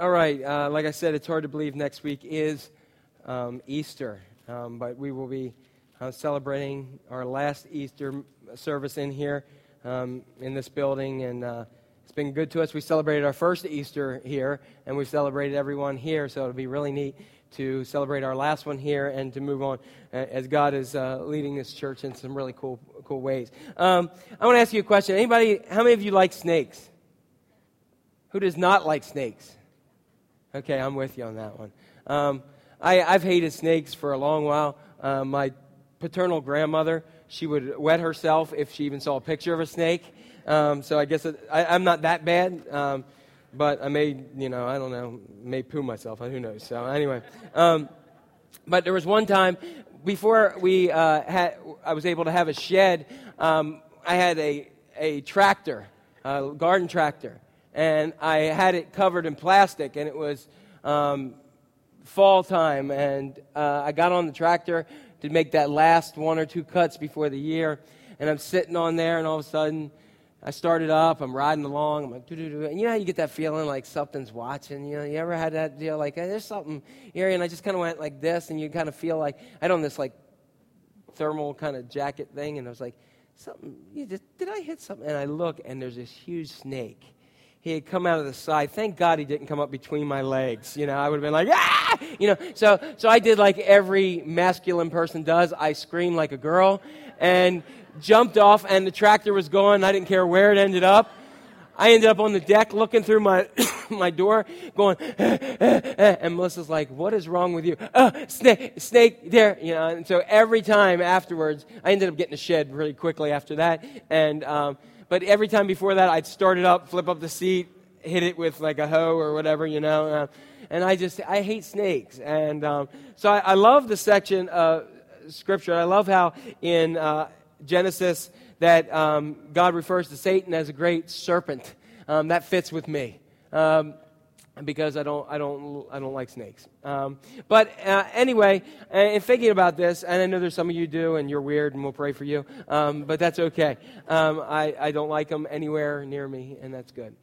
All right, like I said, it's hard to believe next week is Easter, but we will be celebrating our last Easter service in here, in this building, and it's been good to us. We celebrated our first Easter here, and we've celebrated everyone here, so it'll be really neat to celebrate our last one here and to move on as God is leading this church in some really cool ways. I want to ask you a question. Anybody, how many of you like snakes? Who does not like snakes? Okay, I'm with you on that one. I've hated snakes for a long while. My paternal grandmother, she would wet herself if she even saw a picture of a snake. So I guess I'm not that bad, but I may, I don't know, may poo myself. Who knows? So anyway, but there was one time before we I was able to have a shed. I had a tractor, a garden tractor. And I had it covered in plastic, and it was fall time, and I got on the tractor to make that last one or two cuts before the year, and I'm sitting on there, and all of a sudden, I started up, I'm riding along, I'm like, doo-doo-doo, and you know how you get that feeling like something's watching, you ever had that deal, like, hey, there's something here, and I just kind of went like this, and you kind of feel like, I had on this, like, thermal kind of jacket thing, and I was like, something, did I hit something? And I look, and there's this huge snake. He had come out of the side. Thank God he didn't come up between my legs. I would have been like, ah! So I did like every masculine person does. I screamed like a girl and jumped off, and the tractor was gone. I didn't care where it ended up. I ended up on the deck looking through my my door going, and Melissa's like, what is wrong with you? Snake there. And so every time afterwards, I ended up getting a shed really quickly after that. And, but every time before that, I'd start it up, flip up the seat, hit it with like a hoe or whatever, and I hate snakes. And so I love the section of Scripture. I love how in Genesis that God refers to Satan as a great serpent. That fits with me because I don't like snakes. But anyway, in thinking about this, and I know there's some of you do, and you're weird, and we'll pray for you, but that's okay. I don't like them anywhere near me, and that's good.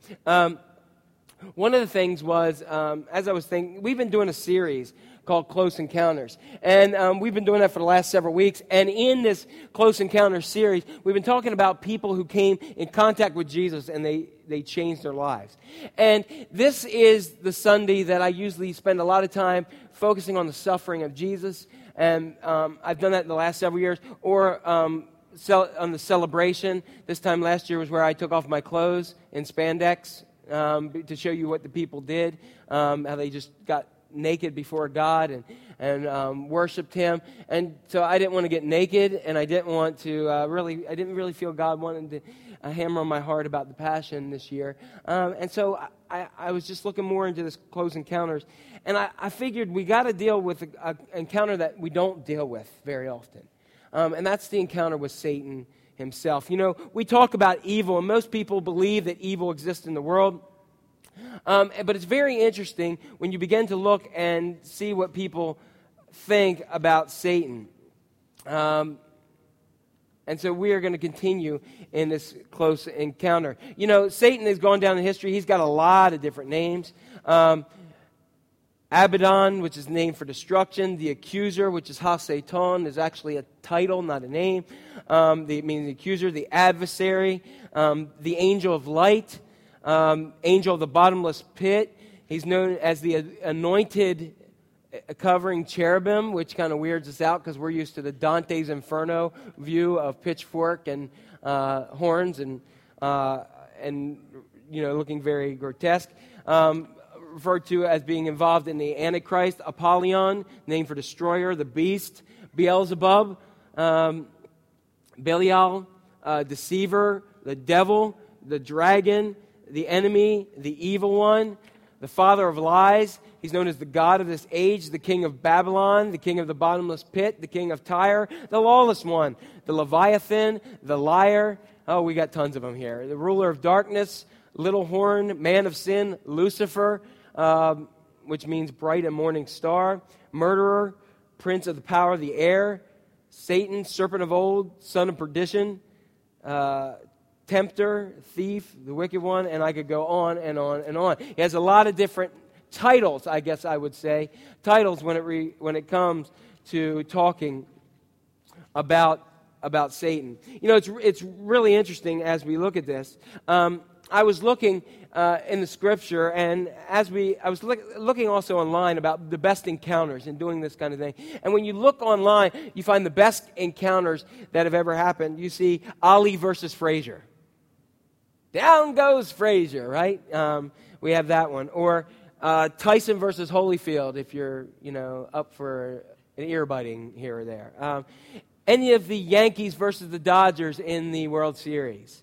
One of the things was, as I was thinking, we've been doing a series called Close Encounters, and we've been doing that for the last several weeks, and in this Close Encounters series, we've been talking about people who came in contact with Jesus, and they changed their lives. And this is the Sunday that I usually spend a lot of time focusing on the suffering of Jesus, and I've done that in the last several years, or on the celebration. This time last year was where I took off my clothes in spandex to show you what the people did, how they just got naked before God and worshiped Him. And so I didn't want to get naked, and I didn't want to I didn't really feel God wanted to hammer on my heart about the Passion this year. And so I was just looking more into this Close Encounters, and I figured we got to deal with an encounter that we don't deal with very often, and that's the encounter with Satan himself. We talk about evil, and most people believe that evil exists in the world. But it's very interesting when you begin to look and see what people think about Satan. And so we are going to continue in this Close Encounter. Satan has gone down in history. He's got a lot of different names. Abaddon, which is named for destruction. The accuser, which is Ha Satan, is actually a title, not a name. It means the accuser, the adversary, the angel of light. Angel of the bottomless pit. He's known as the anointed covering cherubim, which kind of weirds us out because we're used to the Dante's Inferno view of pitchfork and horns and looking very grotesque. Referred to as being involved in the Antichrist. Apollyon, named for destroyer, the beast. Beelzebub, Belial, deceiver, the devil, the dragon, the enemy, the evil one, the father of lies. He's known as the god of this age, the king of Babylon, the king of the bottomless pit, the king of Tyre, the lawless one, the Leviathan, the liar. Oh, we got tons of them here. The ruler of darkness, little horn, man of sin, Lucifer, which means bright and morning star, murderer, prince of the power of the air, Satan, serpent of old, son of perdition, tempter, thief, the wicked one, and I could go on and on and on. He has a lot of different titles, I guess I would say, titles when it comes to talking about Satan. You know, it's really interesting as we look at this. I was looking in the scripture, and I was looking also online about the best encounters and doing this kind of thing. And when you look online, you find the best encounters that have ever happened. You see Ali versus Frazier. Down goes Frazier, right? We have that one. Or Tyson versus Holyfield, if you're, you know, up for an ear-biting here or there. Any of the Yankees versus the Dodgers in the World Series.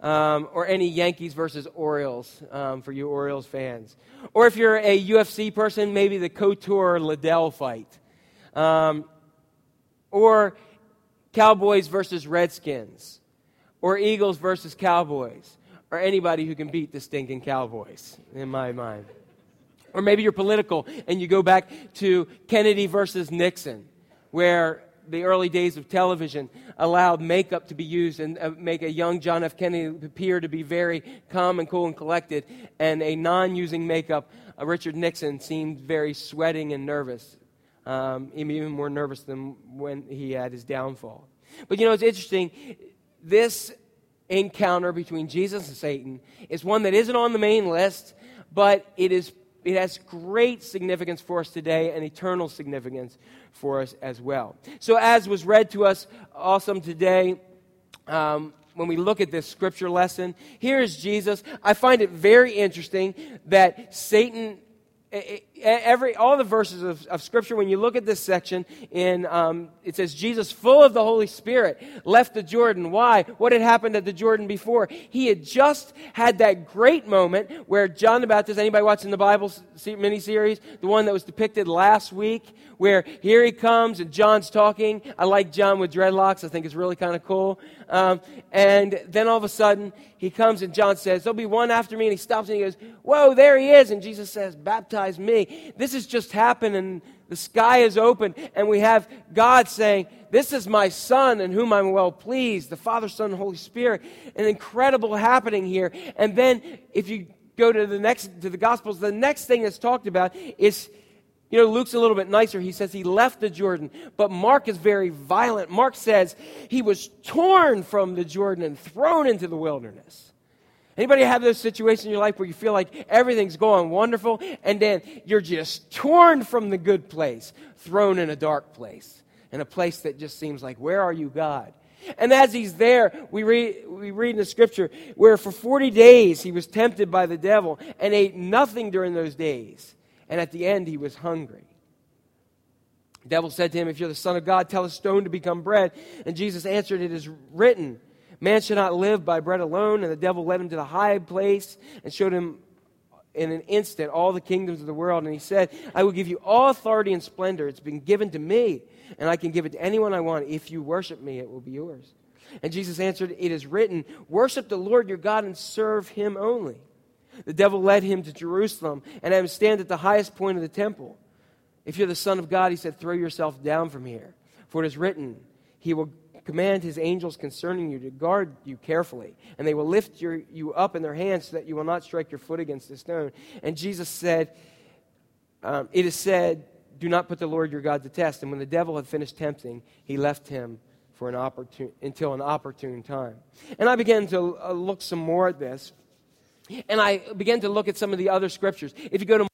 Or any Yankees versus Orioles for you Orioles fans. Or if you're a UFC person, maybe the Couture-Liddell fight. Or Cowboys versus Redskins. Or Eagles versus Cowboys. Or anybody who can beat the stinking Cowboys, in my mind. Or maybe you're political and you go back to Kennedy versus Nixon, where the early days of television allowed makeup to be used and make a young John F. Kennedy appear to be very calm and cool and collected, and a non-using makeup, Richard Nixon, seemed very sweating and nervous, even more nervous than when he had his downfall. But you know, it's interesting, this encounter between Jesus and Satan is one that isn't on the main list, but it has great significance for us today and eternal significance for us as well. So as was read to us awesome today, when we look at this scripture lesson, here is Jesus. I find it very interesting that Satan, all the verses of scripture, when you look at this section, it says, Jesus, full of the Holy Spirit, left the Jordan. Why? What had happened at the Jordan before? He had just had that great moment where John the Baptist, anybody watching the Bible miniseries, the one that was depicted last week, where here he comes and John's talking. I like John with dreadlocks. I think it's really kind of cool. And then all of a sudden, he comes and John says, there'll be one after me. And he stops and he goes, whoa, there he is. And Jesus says, baptize me. This has just happened and the sky is open. And we have God saying, this is my Son in whom I'm well pleased. The Father, Son, and Holy Spirit. An incredible happening here. And then if you go to the Gospels, the next thing that's talked about is, you know, Luke's a little bit nicer. He says he left the Jordan, but Mark is very violent. Mark says he was torn from the Jordan and thrown into the wilderness. Anybody have those situations in your life where you feel like everything's going wonderful, and then you're just torn from the good place, thrown in a dark place, in a place that just seems like, where are you, God? And as he's there, we read in the scripture where for 40 days he was tempted by the devil and ate nothing during those days. And at the end, he was hungry. The devil said to him, if you're the Son of God, tell a stone to become bread. And Jesus answered, it is written, man shall not live by bread alone. And the devil led him to the high place and showed him in an instant all the kingdoms of the world. And he said, I will give you all authority and splendor. It's been given to me, and I can give it to anyone I want. If you worship me, it will be yours. And Jesus answered, it is written, worship the Lord your God and serve him only. The devil led him to Jerusalem and had him stand at the highest point of the temple. If you're the Son of God, he said, throw yourself down from here. For it is written, he will command his angels concerning you to guard you carefully. And they will lift you up in their hands so that you will not strike your foot against a stone. And Jesus said, it is said, do not put the Lord your God to test. And when the devil had finished tempting, he left him until an opportune time. And I began to look some more at this. And I began to look at some of the other scriptures. If you go to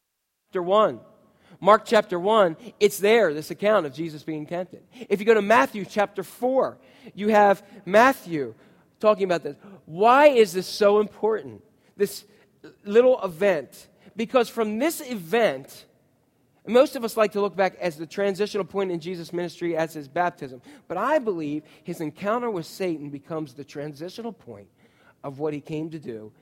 Mark chapter 1, it's there, this account of Jesus being tempted. If you go to Matthew chapter 4, you have Matthew talking about this. Why is this so important, this little event? Because from this event, most of us like to look back as the transitional point in Jesus' ministry as his baptism. But I believe his encounter with Satan becomes the transitional point of what he came to do.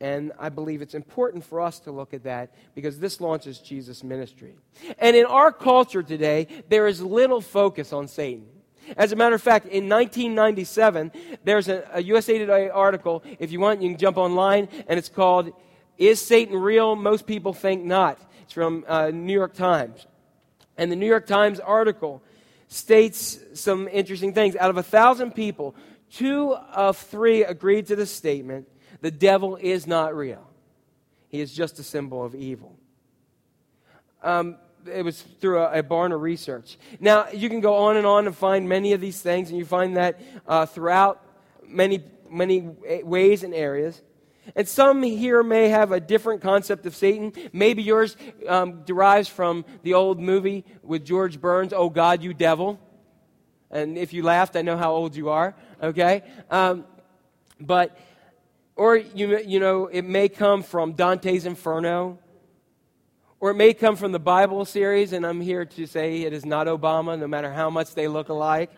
And I believe it's important for us to look at that because this launches Jesus' ministry. And in our culture today, there is little focus on Satan. As a matter of fact, in 1997, there's a USA Today article. If you want, you can jump online, and it's called, Is Satan Real? Most People Think Not. It's from New York Times. And the New York Times article states some interesting things. Out of 1,000 people, 2 of 3 agreed to this statement. The devil is not real. He is just a symbol of evil. It was through a Barna research. Now, you can go on and find many of these things, and you find that throughout many ways and areas. And some here may have a different concept of Satan. Maybe yours derives from the old movie with George Burns, Oh God, You Devil. And if you laughed, I know how old you are, okay? But, or, you know, it may come from Dante's Inferno. Or it may come from the Bible series, and I'm here to say it is not Obama, no matter how much they look alike,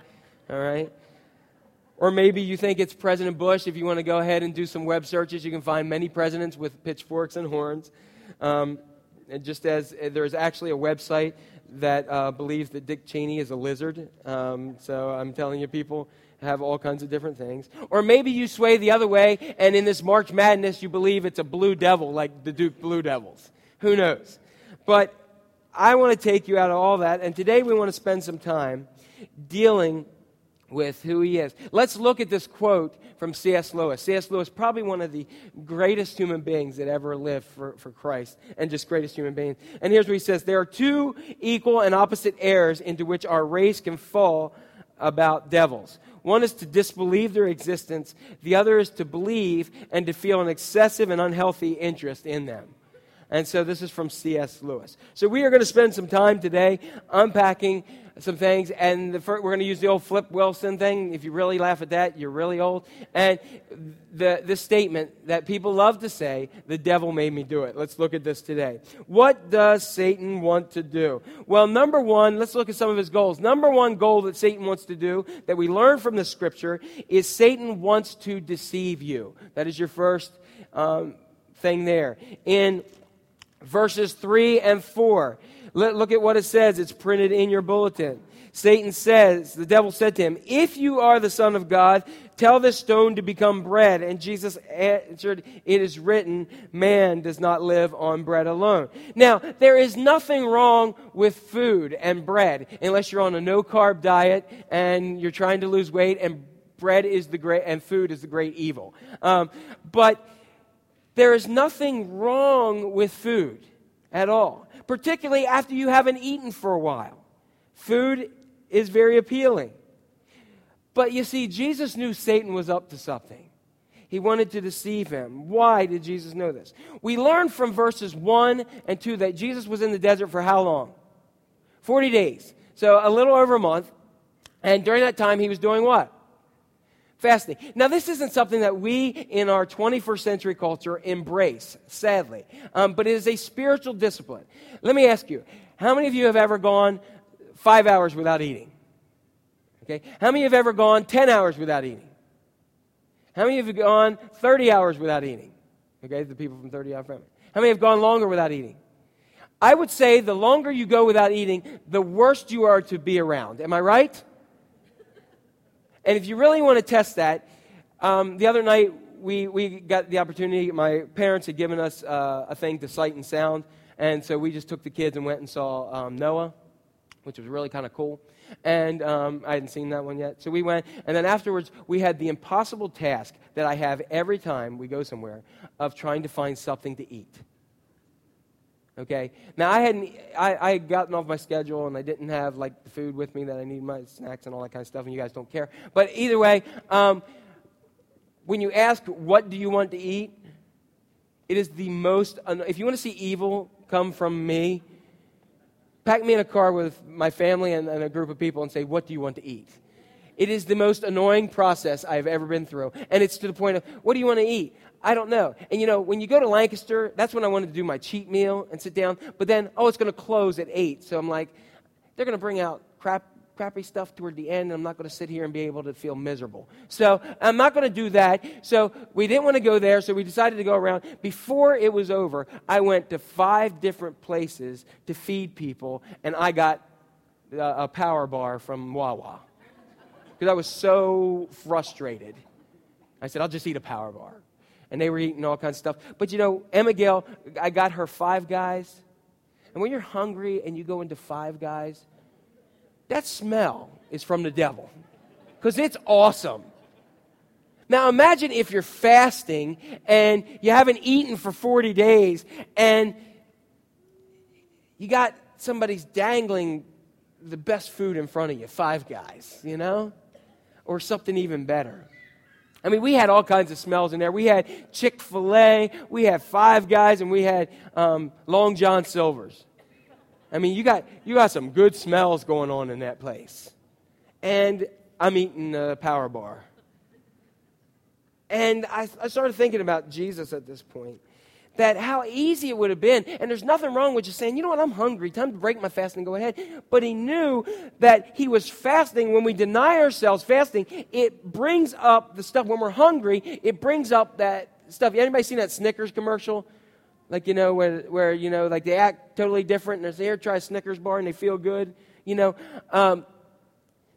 all right? Or maybe you think it's President Bush. If you want to go ahead and do some web searches, you can find many presidents with pitchforks and horns. And just as there's actually a website that believes that Dick Cheney is a lizard. So I'm telling you, people have all kinds of different things. Or maybe you sway the other way, and in this March Madness, you believe it's a blue devil like the Duke Blue Devils. Who knows? But I want to take you out of all that, and today we want to spend some time dealing with who he is. Let's look at this quote from C.S. Lewis. C.S. Lewis, probably one of the greatest human beings that ever lived for Christ, and just greatest human beings. And here's what he says: there are two equal and opposite errors into which our race can fall about devils. One is to disbelieve their existence. The other is to believe and to feel an excessive and unhealthy interest in them. And so this is from C.S. Lewis. So we are going to spend some time today unpacking some things, and we're going to use the old Flip Wilson thing. If you really laugh at that, you're really old. And the statement that people love to say, the devil made me do it. Let's look at this today. What does Satan want to do? Well, number one, let's look at some of his goals. Number one goal that Satan wants to do that we learn from the scripture is Satan wants to deceive you. That is your first thing there. In verses 3 and 4. Look at what it says. It's printed in your bulletin. Satan says, the devil said to him, "If you are the Son of God, tell this stone to become bread." And Jesus answered, "It is written, man does not live on bread alone." Now, there is nothing wrong with food and bread unless you're on a no-carb diet and you're trying to lose weight, and food is the great evil. But there is nothing wrong with food at all, particularly after you haven't eaten for a while. Food is very appealing. But you see, Jesus knew Satan was up to something. He wanted to deceive him. Why did Jesus know this? We learn from verses 1 and 2 that Jesus was in the desert for how long? 40 days. So a little over a month. And during that time, he was doing what? Fasting. Now, this isn't something that we in our 21st century culture embrace, sadly, but it is a spiritual discipline. Let me ask you, how many of you have ever gone 5 hours without eating? Okay. How many have ever gone 10 hours without eating? How many have gone 30 hours without eating? Okay, the people from 30 Hour Family. How many have gone longer without eating? I would say the longer you go without eating, the worse you are to be around. Am I right? And if you really want to test that, the other night we got the opportunity, my parents had given us a thing to Sight and Sound, and so we just took the kids and went and saw Noah, which was really kind of cool, and I hadn't seen that one yet. So we went, and then afterwards we had the impossible task that I have every time we go somewhere of trying to find something to eat. Okay. Now I had gotten off my schedule and I didn't have like the food with me that I need, my snacks and all that kind of stuff, and you guys don't care. But either way, when you ask what do you want to eat, it is the most. If you want to see evil come from me, pack me in a car with my family and a group of people and say, "What do you want to eat?" It is the most annoying process I've ever been through, and it's to the point of, what do you want to eat? I don't know. And you know, when you go to Lancaster, that's when I wanted to do my cheat meal and sit down, but then, it's going to close at 8, so I'm like, they're going to bring out crappy stuff toward the end, and I'm not going to sit here and be able to feel miserable. So I'm not going to do that, so we didn't want to go there, so we decided to go around. Before it was over, I went to 5 different places to feed people, and I got a power bar from Wawa. Because I was so frustrated. I said, I'll just eat a power bar. And they were eating all kinds of stuff. But you know, Emma Gale, I got her Five Guys. And when you're hungry and you go into Five Guys, that smell is from the devil. Because it's awesome. Now imagine if you're fasting and you haven't eaten for 40 days and You got somebody's dangling the best food in front of you, Five Guys, you know, or something even better. I mean, we had all kinds of smells in there. We had Chick-fil-A, we had Five Guys, and we had Long John Silvers. I mean, you got some good smells going on in that place. And I'm eating the power bar. And I started thinking about Jesus at this point, that how easy it would have been. And there's nothing wrong with just saying, you know what, I'm hungry. Time to break my fast and go ahead. But he knew that he was fasting. When we deny ourselves fasting, it brings up the stuff. When we're hungry, it brings up that stuff. Anybody seen that Snickers commercial? Like, you know, where you know, like they act totally different. And there's here, try a Snickers bar and they feel good. You know,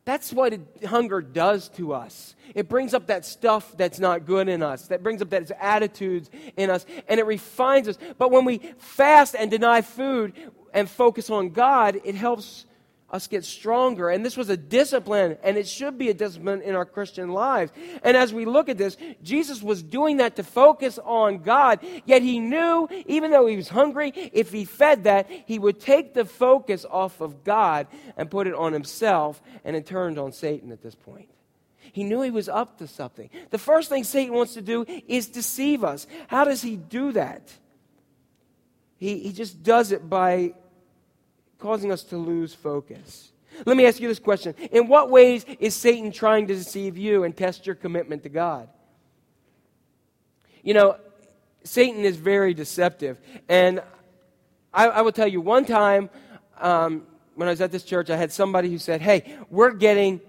that's what hunger does to us. It brings up that stuff that's not good in us. That brings up that attitudes in us. And it refines us. But when we fast and deny food and focus on God, it helps us get stronger. And this was a discipline. And it should be a discipline in our Christian lives. And as we look at this, Jesus was doing that to focus on God. Yet he knew, even though he was hungry, if he fed that, he would take the focus off of God and put it on himself. And it turned on Satan at this point. He knew he was up to something. The first thing Satan wants to do is deceive us. How does he do that? He just does it by causing us to lose focus. Let me ask you this question. In what ways is Satan trying to deceive you and test your commitment to God? You know, Satan is very deceptive. And I will tell you, one time when I was at this church, I had somebody who said, hey, we're getting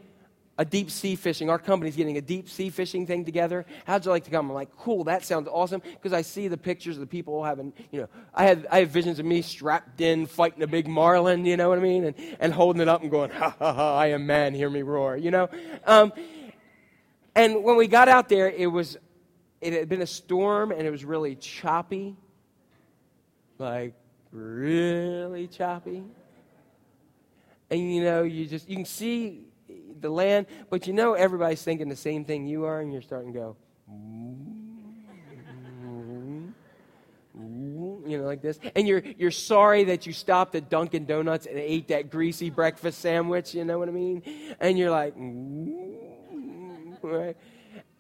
a deep sea fishing. Our company's getting a deep sea fishing thing together. How'd you like to come? I'm like, cool, that sounds awesome. Because I see the pictures of the people having, you know, I have visions of me strapped in, fighting a big marlin, you know what I mean? And holding it up and going, ha, ha, ha, I am man, hear me roar, you know? And when we got out there, it had been a storm and it was really choppy. Like, really choppy. And you know, you can see the land, but you know everybody's thinking the same thing you are, and you're starting to go, you know, like this, and you're sorry that you stopped at Dunkin' Donuts and ate that greasy breakfast sandwich, you know what I mean? And you're like, right?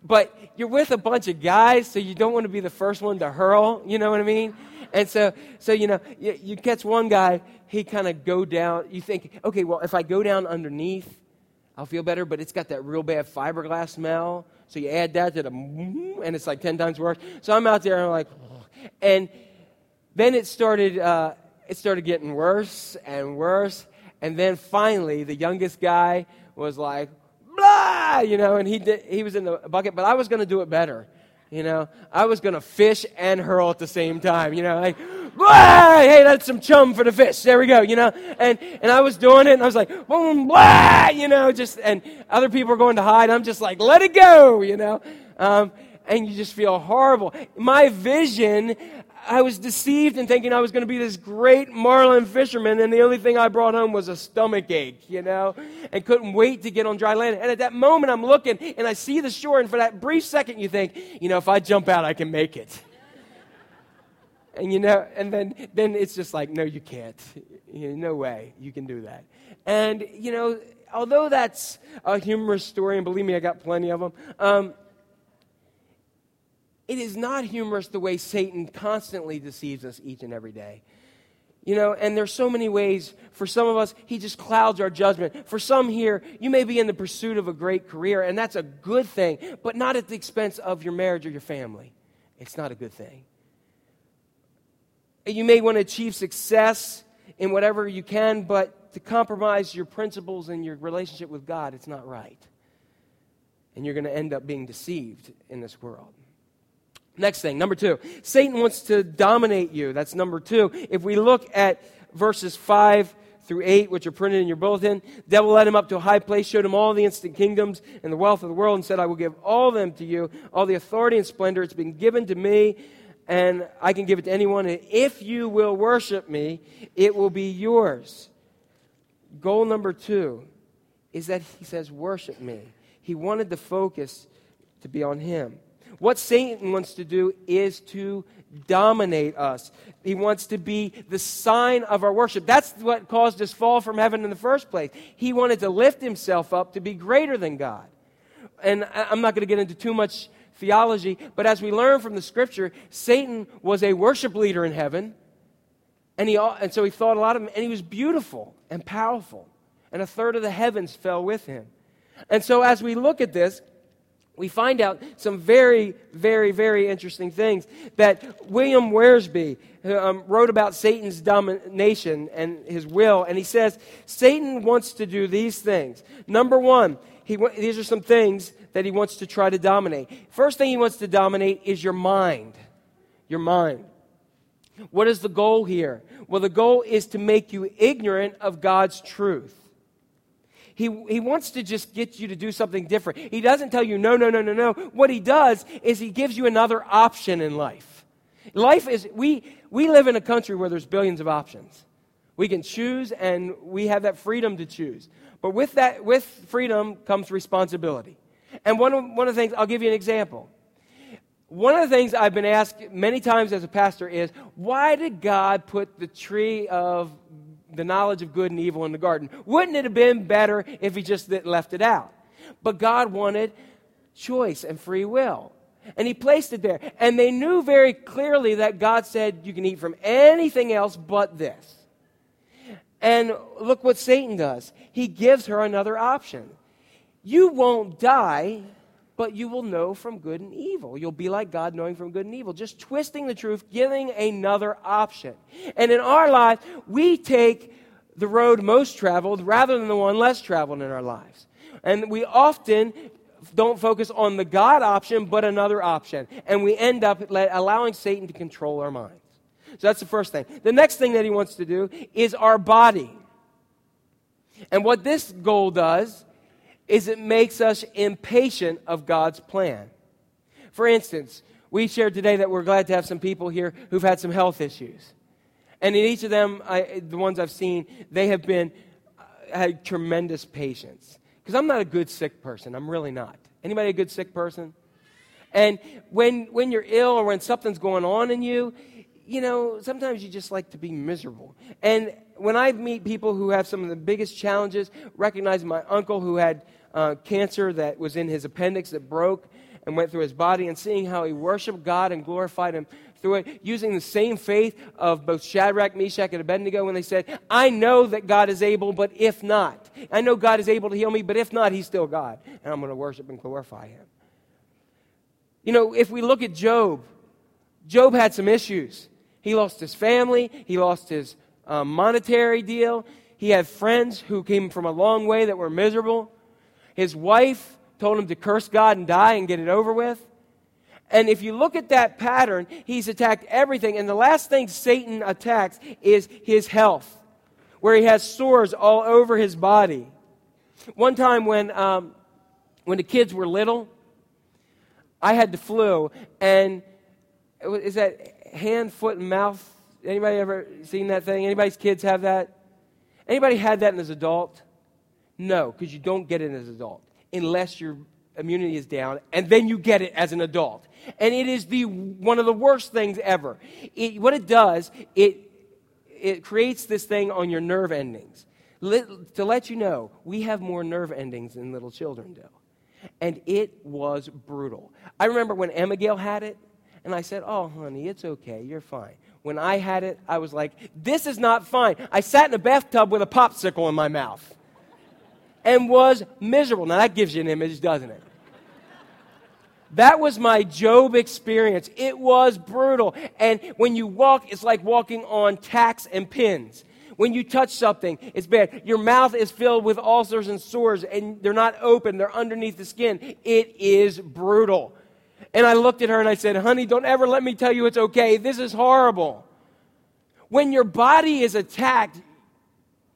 But you're with a bunch of guys, so you don't want to be the first one to hurl, you know what I mean? And so you know, you catch one guy, he kind of go down. You think, okay, well, if I go down underneath, I'll feel better, but it's got that real bad fiberglass smell. So you add that to the, and it's like 10 times worse. So I'm out there, and I'm like, and then it started getting worse and worse, and then finally the youngest guy was like, blah, you know, and he was in the bucket, but I was going to do it better, you know. I was going to fish and hurl at the same time, you know, like, blah! Hey, that's some chum for the fish. There we go, you know. And I was doing it, and I was like, boom, blah, you know, just, and other people are going to hide. I'm just like, let it go, you know. And you just feel horrible. My vision, I was deceived in thinking I was going to be this great marlin fisherman, and the only thing I brought home was a stomach ache, you know, and couldn't wait to get on dry land. And at that moment, I'm looking, and I see the shore, and for that brief second, you think, you know, if I jump out, I can make it. And you know, and then it's just like, no, you can't. You know, no way you can do that. And you know, although that's a humorous story, and believe me, I got plenty of them. It is not humorous the way Satan constantly deceives us each and every day. You know, and there's so many ways. For some of us, he just clouds our judgment. For some here, you may be in the pursuit of a great career, and that's a good thing, but not at the expense of your marriage or your family. It's not a good thing. You may want to achieve success in whatever you can, but to compromise your principles and your relationship with God, it's not right. And you're going to end up being deceived in this world. Next thing, number 2. Satan wants to dominate you. That's number 2. If we look at verses 5 through 8, which are printed in your bulletin, devil led him up to a high place, showed him all the instant kingdoms and the wealth of the world, and said, I will give all of them to you, all the authority and splendor. It's been given to me, and I can give it to anyone. And if you will worship me, it will be yours. Goal number 2 is that he says, worship me. He wanted the focus to be on him. What Satan wants to do is to dominate us. He wants to be the sign of our worship. That's what caused his fall from heaven in the first place. He wanted to lift himself up to be greater than God. And I'm not going to get into too much theology, but as we learn from the Scripture, Satan was a worship leader in heaven, and so he thought a lot of him, and he was beautiful and powerful, and a third of the heavens fell with him. And so as we look at this, we find out some very, very, very interesting things that William Wearsby wrote about Satan's domination and his will. And he says, Satan wants to do these things. Number one, these are some things that he wants to try to dominate. First thing he wants to dominate is your mind. Your mind. What is the goal here? Well, the goal is to make you ignorant of God's truth. He wants to just get you to do something different. He doesn't tell you, no. What he does is he gives you another option in life. Life is, we live in a country where there's billions of options. We can choose, and we have that freedom to choose. But with freedom comes responsibility. And one of the things, I'll give you an example. One of the things I've been asked many times as a pastor is, why did God put the tree of the knowledge of good and evil in the garden? Wouldn't it have been better if he just left it out? But God wanted choice and free will, and he placed it there. And they knew very clearly that God said, you can eat from anything else but this. And look what Satan does. He gives her another option. You won't die, but you will know from good and evil. You'll be like God, knowing from good and evil. Just twisting the truth, giving another option. And in our life, we take the road most traveled rather than the one less traveled in our lives. And we often don't focus on the God option, but another option. And we end up allowing Satan to control our minds. So that's the first thing. The next thing that he wants to do is our body. And what this goal does is it makes us impatient of God's plan. For instance, we shared today that we're glad to have some people here who've had some health issues. And in each of them, the ones I've seen, they have had tremendous patience. Because I'm not a good sick person. I'm really not. Anybody a good sick person? And when you're ill or when something's going on in you, you know, sometimes you just like to be miserable. And when I meet people who have some of the biggest challenges, recognizing my uncle who had cancer that was in his appendix that broke and went through his body, and seeing how he worshiped God and glorified him through it, using the same faith of both Shadrach, Meshach, and Abednego when they said, I know that God is able, but if not. I know God is able to heal me, but if not, he's still God. And I'm going to worship and glorify him. You know, if we look at Job, Job had some issues. He lost his family. He lost his monetary deal. He had friends who came from a long way that were miserable. His wife told him to curse God and die and get it over with. And if you look at that pattern, he's attacked everything. And the last thing Satan attacks is his health, where he has sores all over his body. One time when the kids were little, I had the flu, and is that hand, foot, and mouth? Anybody ever seen that thing? Anybody's kids have that? Anybody had that as an adult? No, because you don't get it as an adult unless your immunity is down, and then you get it as an adult. And it is one of the worst things ever. What it does, it creates this thing on your nerve endings. To let you know, we have more nerve endings than little children do. And it was brutal. I remember when Abigail had it, and I said, oh, honey, it's okay. You're fine. When I had it, I was like, this is not fine. I sat in a bathtub with a popsicle in my mouth and was miserable. Now, that gives you an image, doesn't it? That was my Job experience. It was brutal. And when you walk, it's like walking on tacks and pins. When you touch something, it's bad. Your mouth is filled with ulcers and sores, and they're not open. They're underneath the skin. It is brutal. And I looked at her and I said, honey, don't ever let me tell you it's okay. This is horrible. When your body is attacked,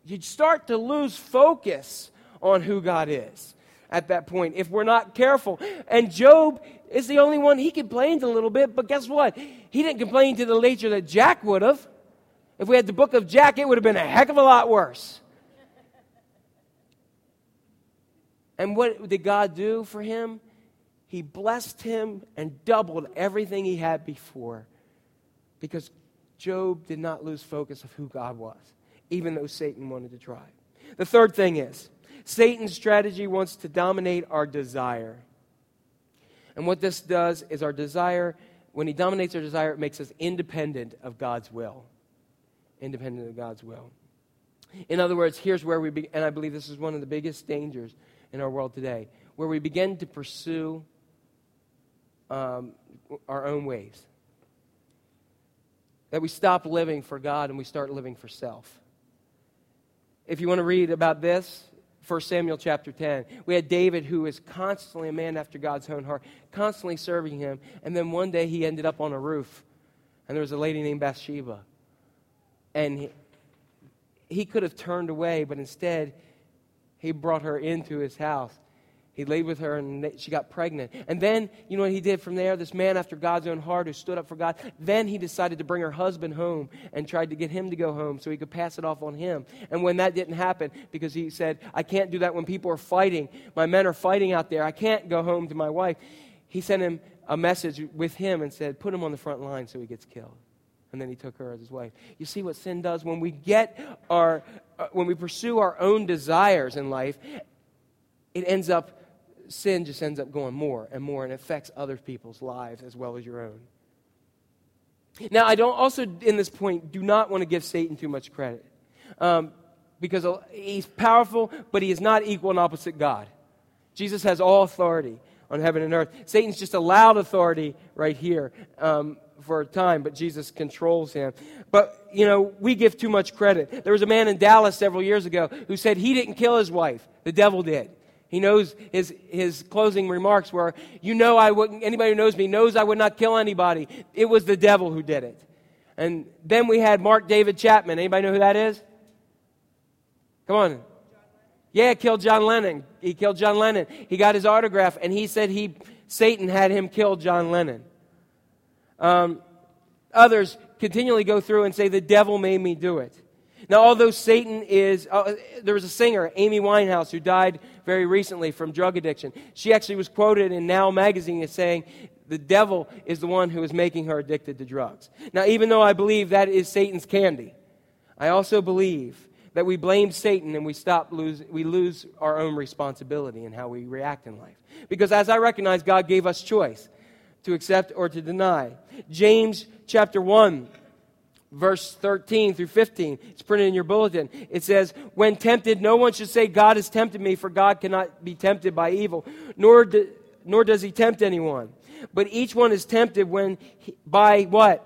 you start to lose focus on who God is at that point if we're not careful. And Job is the only one. He complained a little bit, but guess what? He didn't complain to the nature that Jack would have. If we had the book of Jack, it would have been a heck of a lot worse. And what did God do for him? He blessed him and doubled everything he had before, because Job did not lose focus of who God was, even though Satan wanted to try. The third thing is, Satan's strategy wants to dominate our desire. And what this does is our desire, when he dominates our desire, it makes us independent of God's will. Independent of God's will. In other words, here's where we begin, and I believe this is one of the biggest dangers in our world today, where we begin to pursue our own ways. That we stop living for God and we start living for self. If you want to read about this, 1 Samuel chapter 10. We had David, who was constantly a man after God's own heart, constantly serving him. And then one day he ended up on a roof. And there was a lady named Bathsheba. And he could have turned away, but instead he brought her into his house. He laid with her and she got pregnant. And then, you know what he did from there? This man after God's own heart who stood up for God, then he decided to bring her husband home and tried to get him to go home so he could pass it off on him. And when that didn't happen, because he said, I can't do that when people are fighting. My men are fighting out there. I can't go home to my wife. He sent him a message with him and said, put him on the front line so he gets killed. And then he took her as his wife. You see what sin does? When we when we pursue our own desires in life, sin just ends up going more and more and affects other people's lives as well as your own. Now, in this point, do not want to give Satan too much credit. Because he's powerful, but he is not equal and opposite God. Jesus has all authority on heaven and earth. Satan's just allowed authority right here for a time, but Jesus controls him. But, we give too much credit. There was a man in Dallas several years ago who said he didn't kill his wife. The devil did. He knows his closing remarks were, anybody who knows me knows I would not kill anybody. It was the devil who did it. And then we had Mark David Chapman. Anybody know who that is? Come on. Yeah, killed John Lennon. He killed John Lennon. He got his autograph, and he said Satan had him kill John Lennon. Others continually go through and say, the devil made me do it. Now, although Satan is, there was a singer, Amy Winehouse, who died very recently from drug addiction. She actually was quoted in Now magazine as saying, the devil is the one who is making her addicted to drugs. Now, even though I believe that is Satan's candy, I also believe that we blame Satan and we lose our own responsibility in how we react in life. Because as I recognize, God gave us choice to accept or to deny. James chapter 1. Verse 13 through 15, it's printed in your bulletin. It says, when tempted, no one should say, God has tempted me, for God cannot be tempted by evil, nor does he tempt anyone. But each one is tempted when, by what?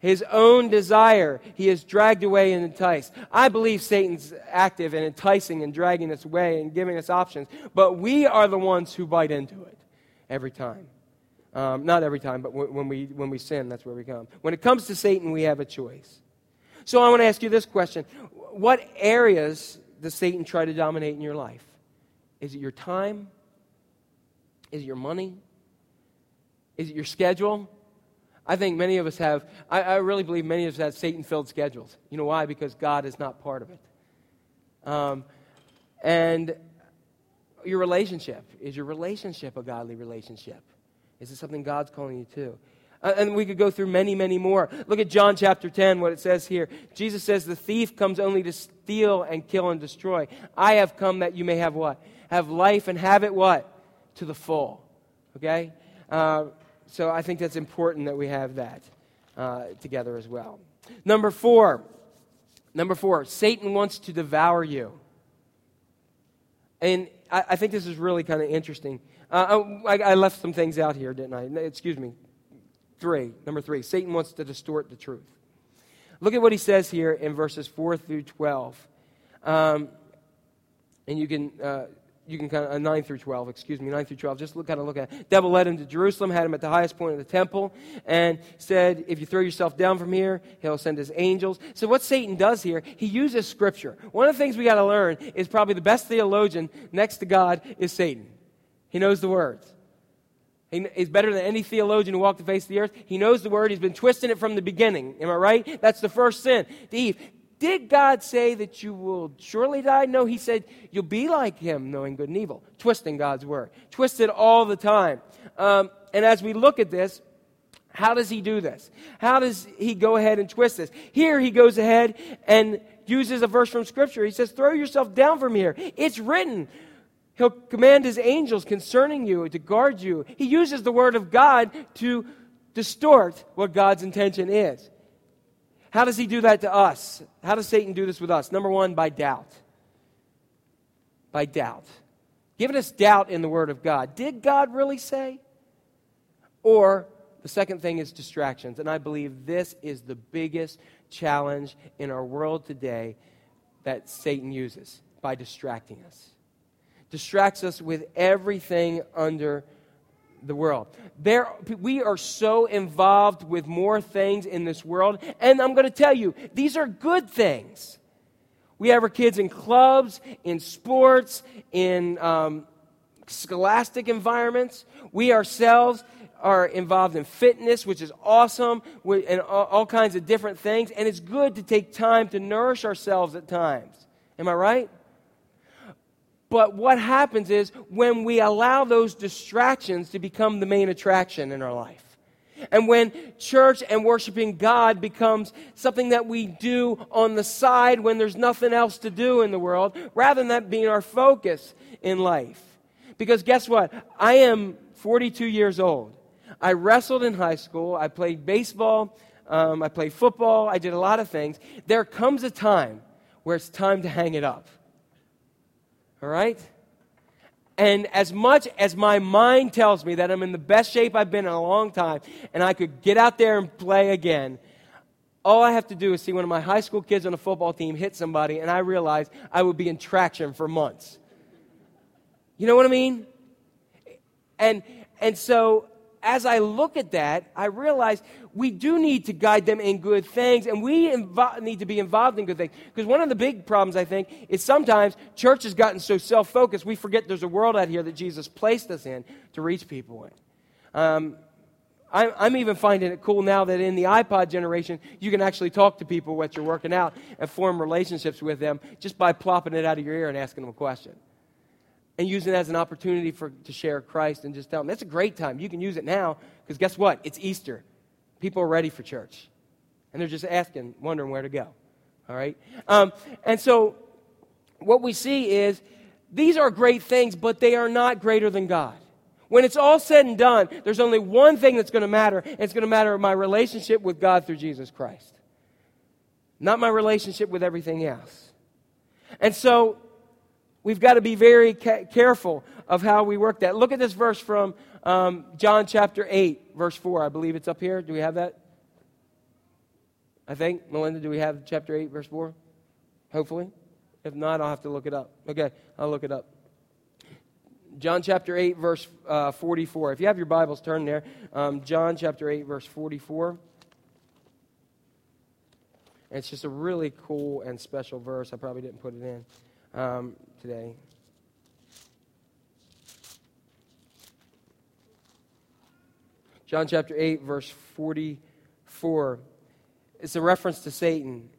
His own desire, he is dragged away and enticed. I believe Satan's active in enticing and dragging us away and giving us options, but we are the ones who bite into it every time. Not every time, but when we sin, that's where we come. When it comes to Satan, we have a choice. So I want to ask you this question. What areas does Satan try to dominate in your life? Is it your time? Is it your money? Is it your schedule? I think many of us have, I really believe many of us have Satan-filled schedules. You know why? Because God is not part of it. And your relationship. Is your relationship a godly relationship? Is it something God's calling you to? And we could go through many, many more. Look at John chapter 10, what it says here. Jesus says, the thief comes only to steal and kill and destroy. I have come that you may have what? Have life and have it what? To the full. Okay? So I think that's important that we have that together as well. Number four, Satan wants to devour you. And I think this is really kind of interesting. I left some things out here, didn't I? Excuse me. Number three, Satan wants to distort the truth. Look at what he says here in verses 4 through 12. And you can kind of 9 through 12, just look at it. Devil led him to Jerusalem, had him at the highest point of the temple, and said, if you throw yourself down from here, he'll send his angels. So what Satan does here, he uses Scripture. One of the things we got to learn is probably the best theologian next to God is Satan. He knows the words. He's better than any theologian who walked the face of the earth. He knows the word. He's been twisting it from the beginning. Am I right? That's the first sin to Eve. Did God say that you will surely die? No, he said you'll be like him, knowing good and evil. Twisting God's word. Twisted all the time. And as we look at this, how does he do this? How does he go ahead and twist this? Here he goes ahead and uses a verse from Scripture. He says, throw yourself down from here. It's written. He'll command his angels concerning you to guard you. He uses the word of God to distort what God's intention is. How does he do that to us? How does Satan do this with us? Number one, by doubt. By doubt. Giving us doubt in the word of God. Did God really say? Or the second thing is distractions. And I believe this is the biggest challenge in our world today that Satan uses by distracting us. Distracts us with everything under the world. We are so involved with more things in this world. And I'm going to tell you, these are good things. We have our kids in clubs, in sports, in scholastic environments. We ourselves are involved in fitness, which is awesome, and all kinds of different things. And it's good to take time to nourish ourselves at times. Am I right? But what happens is when we allow those distractions to become the main attraction in our life, and when church and worshiping God becomes something that we do on the side when there's nothing else to do in the world, rather than that being our focus in life. Because guess what? I am 42 years old. I wrestled in high school. I played baseball. I played football. I did a lot of things. There comes a time where it's time to hang it up. All right? And as much as my mind tells me that I'm in the best shape I've been in a long time and I could get out there and play again, all I have to do is see one of my high school kids on a football team hit somebody, and I realize I would be in traction for months. You know what I mean? And so as I look at that, I realize we do need to guide them in good things, and we need to be involved in good things. Because one of the big problems, I think, is sometimes church has gotten so self-focused, we forget there's a world out here that Jesus placed us in to reach people in. I'm even finding it cool now that in the iPod generation, you can actually talk to people what you're working out and form relationships with them just by plopping it out of your ear and asking them a question. And use it as an opportunity to share Christ and just tell them. That's a great time. You can use it now because guess what? It's Easter. People are ready for church. And they're just asking, wondering where to go. All right? And so what we see is these are great things, but they are not greater than God. When it's all said and done, there's only one thing that's going to matter, and it's going to matter my relationship with God through Jesus Christ. Not my relationship with everything else. And so we've got to be very careful of how we work that. Look at this verse from John chapter 8, verse 4. I believe it's up here. Do we have that? I think. Melinda, do we have chapter 8, verse 4? Hopefully. If not, I'll have to look it up. Okay, I'll look it up. John chapter 8, verse 44. If you have your Bibles, turn there. John chapter 8, verse 44. And it's just a really cool and special verse. I probably didn't put it in today. John chapter 8, verse 44. It's a reference to Satan.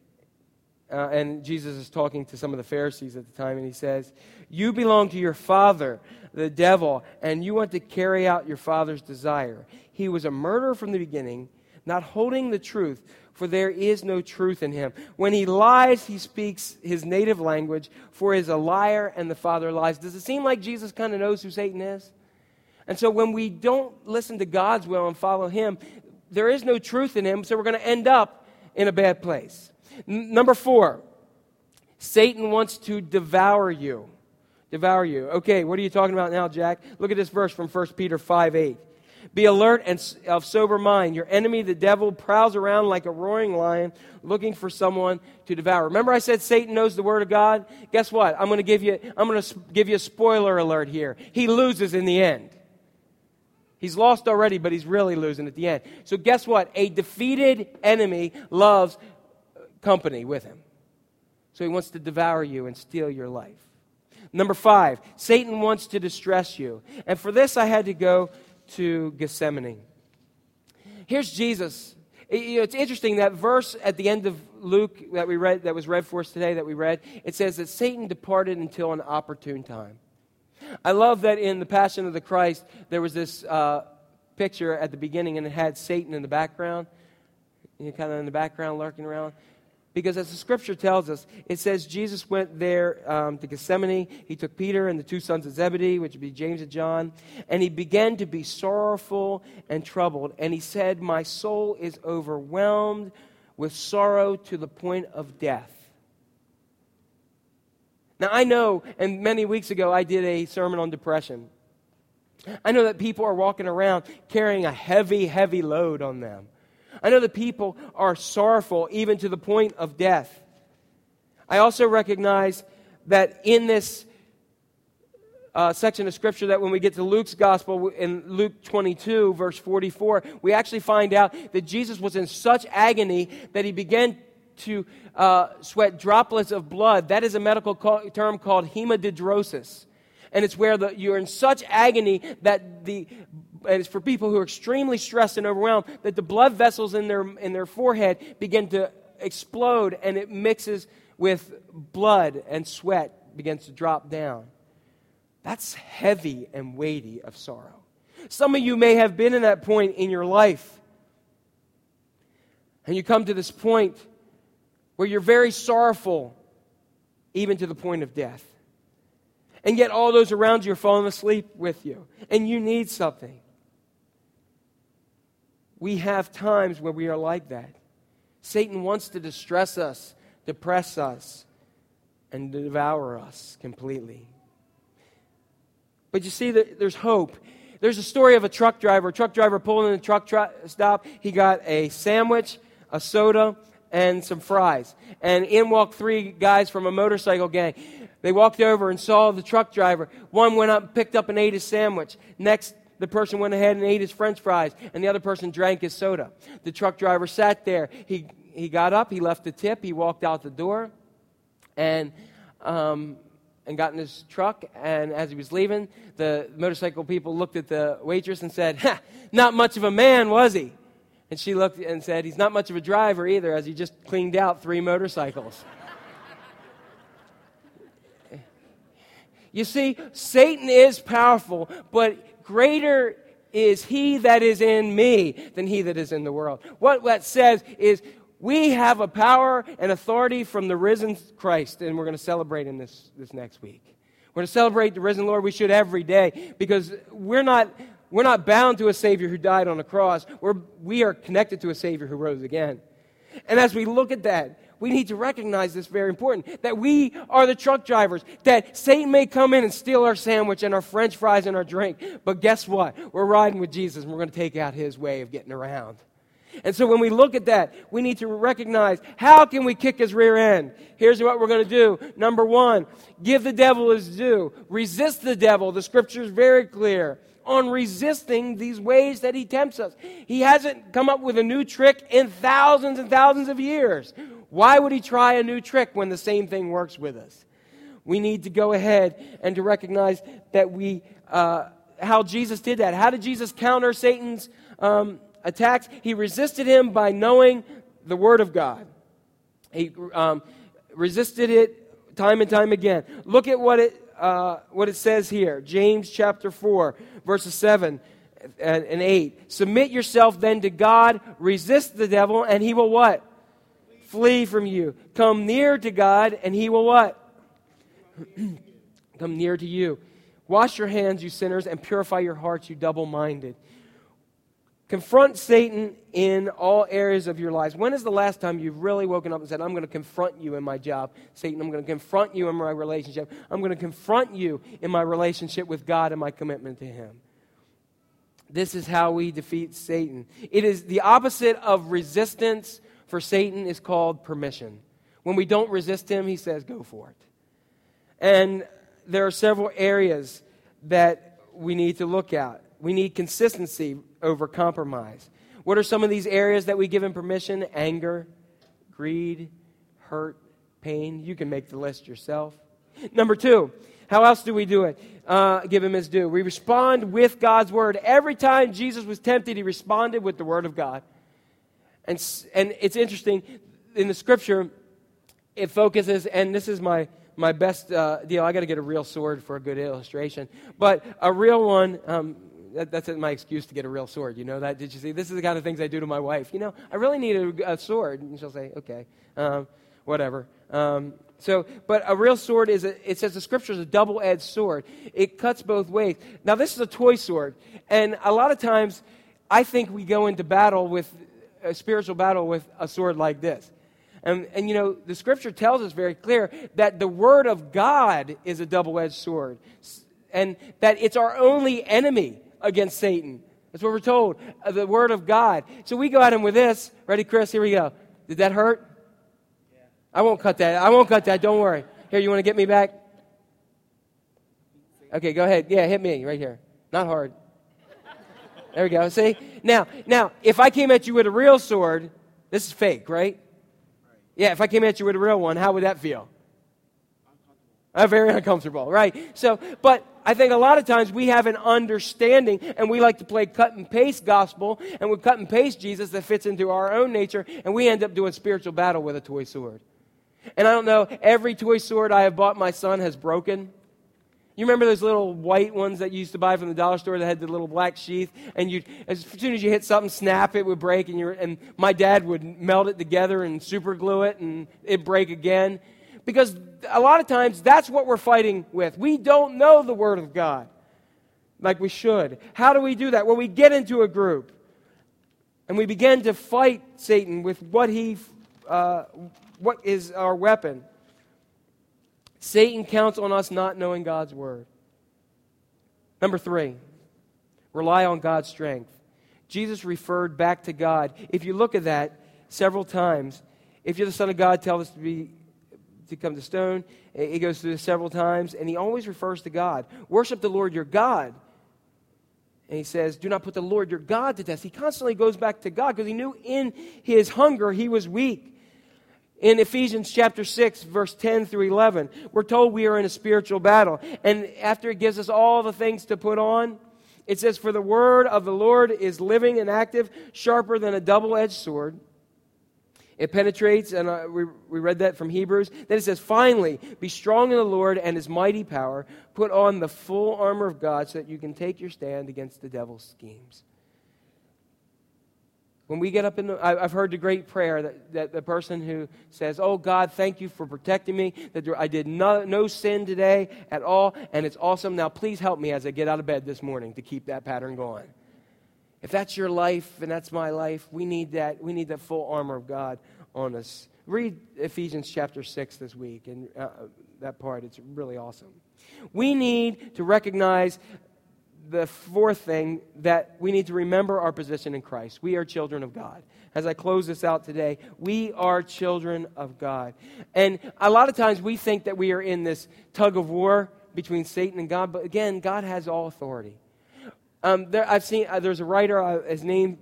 And Jesus is talking to some of the Pharisees at the time, and he says, "You belong to your father, the devil, and you want to carry out your father's desire. He was a murderer from the beginning, not holding the truth, for there is no truth in him. When he lies, he speaks his native language, for he is a liar and the father lies." Does it seem like Jesus kind of knows who Satan is? And so when we don't listen to God's will and follow him, there is no truth in him, so we're going to end up in a bad place. Number 4, Satan wants to devour you. Devour you. Okay, what are you talking about now, Jack? Look at this verse from 1 Peter 5:8. "Be alert and of sober mind. Your enemy, the devil, prowls around like a roaring lion looking for someone to devour." Remember I said Satan knows the word of God? Guess what? I'm going to give you a spoiler alert here. He loses in the end. He's lost already, but he's really losing at the end. So guess what? A defeated enemy loves company with him. So he wants to devour you and steal your life. Number 5, Satan wants to distress you. And for this I had to go to Gethsemane. Here's Jesus. It's interesting, that verse at the end of Luke that we read, that was read for us today, it says that Satan departed until an opportune time. I love that in The Passion of the Christ, there was this picture at the beginning, and it had Satan in the background, kind of in the background lurking around. Because as the Scripture tells us, it says Jesus went there to Gethsemane. He took Peter and the two sons of Zebedee, which would be James and John, and he began to be sorrowful and troubled. And he said, "My soul is overwhelmed with sorrow to the point of death." Now, I know, and many weeks ago I did a sermon on depression. I know that people are walking around carrying a heavy, heavy load on them. I know that people are sorrowful even to the point of death. I also recognize that in this section of Scripture that when we get to Luke's Gospel in Luke 22, verse 44, we actually find out that Jesus was in such agony that he began to sweat droplets of blood. That is a medical term called hematidrosis. And it's where you're in such agony that and it's for people who are extremely stressed and overwhelmed, that the blood vessels in their forehead begin to explode, and it mixes with blood, and sweat begins to drop down. That's heavy and weighty of sorrow. Some of you may have been in that point in your life, and you come to this point where you're very sorrowful, even to the point of death. And yet all those around you are falling asleep with you, and you need something. We have times where we are like that. Satan wants to distress us, depress us, and devour us completely. But you see, there's hope. There's a story of a truck driver pulling in a truck stop. He got a sandwich, a soda, and some fries. And in walked three guys from a motorcycle gang. They walked over and saw the truck driver. One went up and picked up and ate his sandwich. Next, the person went ahead and ate his french fries, and the other person drank his soda. The truck driver sat there. He got up, he left the tip, he walked out the door, and got in his truck, and as he was leaving, the motorcycle people looked at the waitress and said, "Ha, not much of a man, was he?" And she looked and said, "He's not much of a driver either, as he just cleaned out three motorcycles." You see, Satan is powerful, but greater is he that is in me than he that is in the world. What that says is we have a power and authority from the risen Christ, and we're going to celebrate in this next week. We're going to celebrate the risen Lord. We should every day, because we're not bound to a Savior who died on a cross. We are connected to a Savior who rose again. And as we look at that, we need to recognize this very important, that we are the truck drivers, that Satan may come in and steal our sandwich and our french fries and our drink, but guess what? We're riding with Jesus, and we're going to take out his way of getting around. And so when we look at that, we need to recognize, how can we kick his rear end? Here's what we're going to do. Number one, give the devil his due. Resist the devil. The Scripture is very clear on resisting these ways that he tempts us. He hasn't come up with a new trick in thousands and thousands of years. Why would he try a new trick when the same thing works with us? We need to go ahead and to recognize that how Jesus did that. How did Jesus counter Satan's attacks? He resisted him by knowing the Word of God. He resisted it time and time again. Look at what it says here, James chapter 4, verses 7 and 8. Submit yourself then to God, resist the devil, and he will what? Flee from you. Come near to God, and he will what? Come near to you. Wash your hands, you sinners, and purify your hearts, you double-minded. Confront Satan in all areas of your lives. When is the last time you've really woken up and said, I'm going to confront you in my job, Satan? I'm going to confront you in my relationship. I'm going to confront you in my relationship with God and my commitment to him. This is how we defeat Satan. It is the opposite of resistance. For Satan is called permission. When we don't resist him, he says, go for it. And there are several areas that we need to look at. We need consistency over compromise. What are some of these areas that we give him permission? Anger, greed, hurt, pain. You can make the list yourself. Number two, how else do we do it? Give him his due. We respond with God's word. Every time Jesus was tempted, he responded with the word of God. And it's interesting, in the Scripture, it focuses, and this is my my best deal. I got to get a real sword for a good illustration, but a real one. That's my excuse to get a real sword. You know that? Did you see? This is the kind of things I do to my wife. You know, I really need a sword, and she'll say, "Okay, whatever." But a real sword it says the scripture is a double-edged sword. It cuts both ways. Now, this is a toy sword. And a lot of times, I think we go into battle with a spiritual battle with a sword like this. And you know, the scripture tells us very clear that the word of God is a double-edged sword. And that it's our only enemy against Satan. That's what we're told, the word of God. So we go at him with this. Ready, Chris? Here we go. Did that hurt? I won't cut that. Don't worry. Here, you want to get me back? Okay, go ahead. Yeah, hit me right here. Not hard. There we go. See? Now, if I came at you with a real sword, this is fake, right? Yeah, if I came at you with a real one, how would that feel? Very uncomfortable, right? So, but I think a lot of times we have an understanding and we like to play cut and paste gospel and we cut and paste Jesus that fits into our own nature and we end up doing spiritual battle with a toy sword. And I don't know, every toy sword I have bought my son has broken. You remember those little white ones that you used to buy from the dollar store that had the little black sheath? And as soon as you hit something, snap, it would break. And my dad would melt it together and super glue it and it'd break again. Because a lot of times that's what we're fighting with. We don't know the Word of God like we should. How do we do that? Well, we get into a group and we begin to fight Satan with what is our weapon? Satan counts on us not knowing God's word. Number 3, rely on God's strength. Jesus referred back to God. If you look at that several times, if you're the Son of God, tell us to come to stone. He goes through this several times, and he always refers to God. Worship the Lord your God. And he says, do not put the Lord your God to test. He constantly goes back to God because he knew in his hunger he was weak. In Ephesians chapter 6, verse 10 through 11, we're told we are in a spiritual battle. And after it gives us all the things to put on, it says, for the word of the Lord is living and active, sharper than a double-edged sword. It penetrates, and we read that from Hebrews. Then it says, finally, be strong in the Lord and his mighty power. Put on the full armor of God so that you can take your stand against the devil's schemes. When we get up I've heard the great prayer that the person who says, oh God, thank you for protecting me, that I did no sin today at all, and it's awesome. Now please help me as I get out of bed this morning to keep that pattern going. If that's your life and that's my life, we need that. We need that full armor of God on us. Read Ephesians chapter 6 this week, and that part, it's really awesome. We need to recognize the fourth thing, that we need to remember our position in Christ. We are children of God. As I close this out today, we are children of God. And a lot of times we think that we are in this tug of war between Satan and God, but again, God has all authority. There's a writer, his name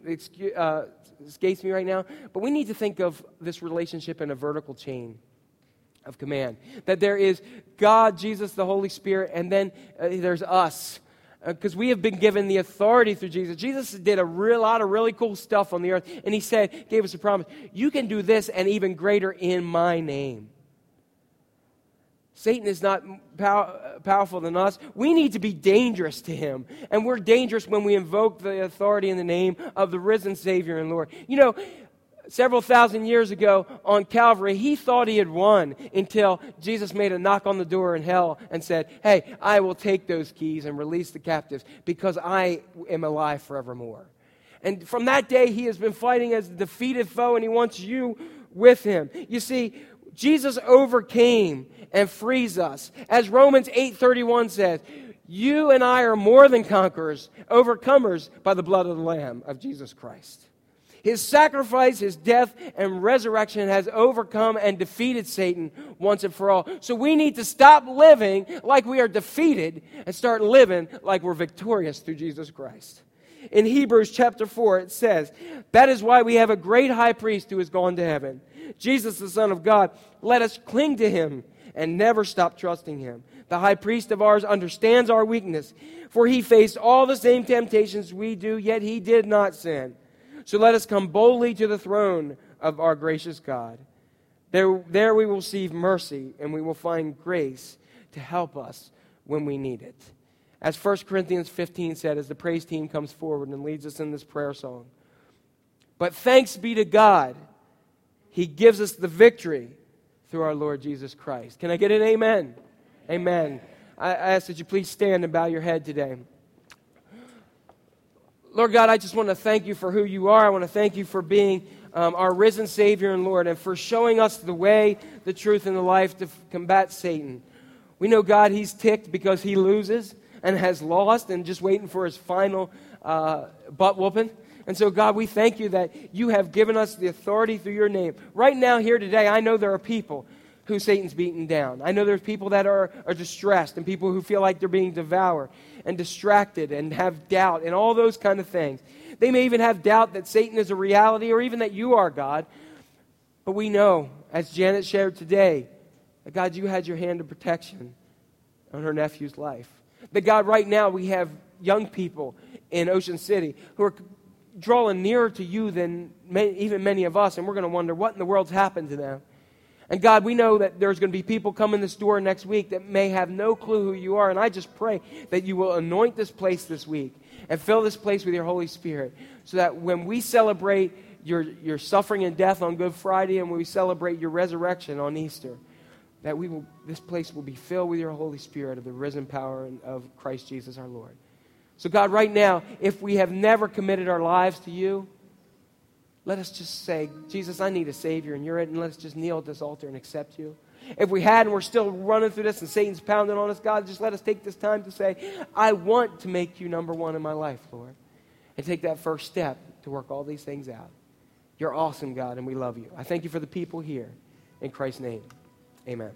escapes me right now, but we need to think of this relationship in a vertical chain of command. That there is God, Jesus, the Holy Spirit, and then there's us. Because we have been given the authority through Jesus. Jesus did a lot of really cool stuff on the earth. And he gave us a promise. You can do this and even greater in my name. Satan is not powerful than us. We need to be dangerous to him. And we're dangerous when we invoke the authority in the name of the risen Savior and Lord. You know, several thousand years ago on Calvary, he thought he had won until Jesus made a knock on the door in hell and said, hey, I will take those keys and release the captives because I am alive forevermore. And from that day, he has been fighting as a defeated foe, and he wants you with him. You see, Jesus overcame and frees us. As Romans 8:31 says, you and I are more than conquerors, overcomers by the blood of the Lamb of Jesus Christ. His sacrifice, his death, and resurrection has overcome and defeated Satan once and for all. So we need to stop living like we are defeated and start living like we're victorious through Jesus Christ. In Hebrews chapter 4, it says, that is why we have a great high priest who has gone to heaven, Jesus, the Son of God. Let us cling to him and never stop trusting him. The high priest of ours understands our weakness, for he faced all the same temptations we do, yet he did not sin. So let us come boldly to the throne of our gracious God. There we will receive mercy, and we will find grace to help us when we need it. As 1 Corinthians 15 said, as the praise team comes forward and leads us in this prayer song, but thanks be to God, He gives us the victory through our Lord Jesus Christ. Can I get an amen? Amen. I ask that you please stand and bow your head today. Lord God, I just want to thank you for who you are. I want to thank you for being our risen Savior and Lord, and for showing us the way, the truth, and the life to combat Satan. We know, God, he's ticked because he loses and has lost and just waiting for his final butt whooping. And so, God, we thank you that you have given us the authority through your name. Right now, here today, I know there are people who Satan's beaten down. I know there's people that are distressed, and people who feel like they're being devoured and distracted and have doubt and all those kind of things. They may even have doubt that Satan is a reality, or even that you are God. But we know, as Janet shared today, that God, you had your hand of protection on her nephew's life. That God, right now we have young people in Ocean City who are drawing nearer to you than even many of us, and we're going to wonder what in the world's happened to them. And God, we know that there's going to be people coming in this door next week that may have no clue who you are, and I just pray that you will anoint this place this week and fill this place with your Holy Spirit, so that when we celebrate your suffering and death on Good Friday, and when we celebrate your resurrection on Easter, that this place will be filled with your Holy Spirit of the risen power of Christ Jesus our Lord. So God, right now, if we have never committed our lives to you, let us just say, Jesus, I need a Savior, and you're it, and let's just kneel at this altar and accept you. If we had and we're still running through this and Satan's pounding on us, God, just let us take this time to say, I want to make you number one in my life, Lord, and take that first step to work all these things out. You're awesome, God, and we love you. I thank you for the people here. In Christ's name, amen.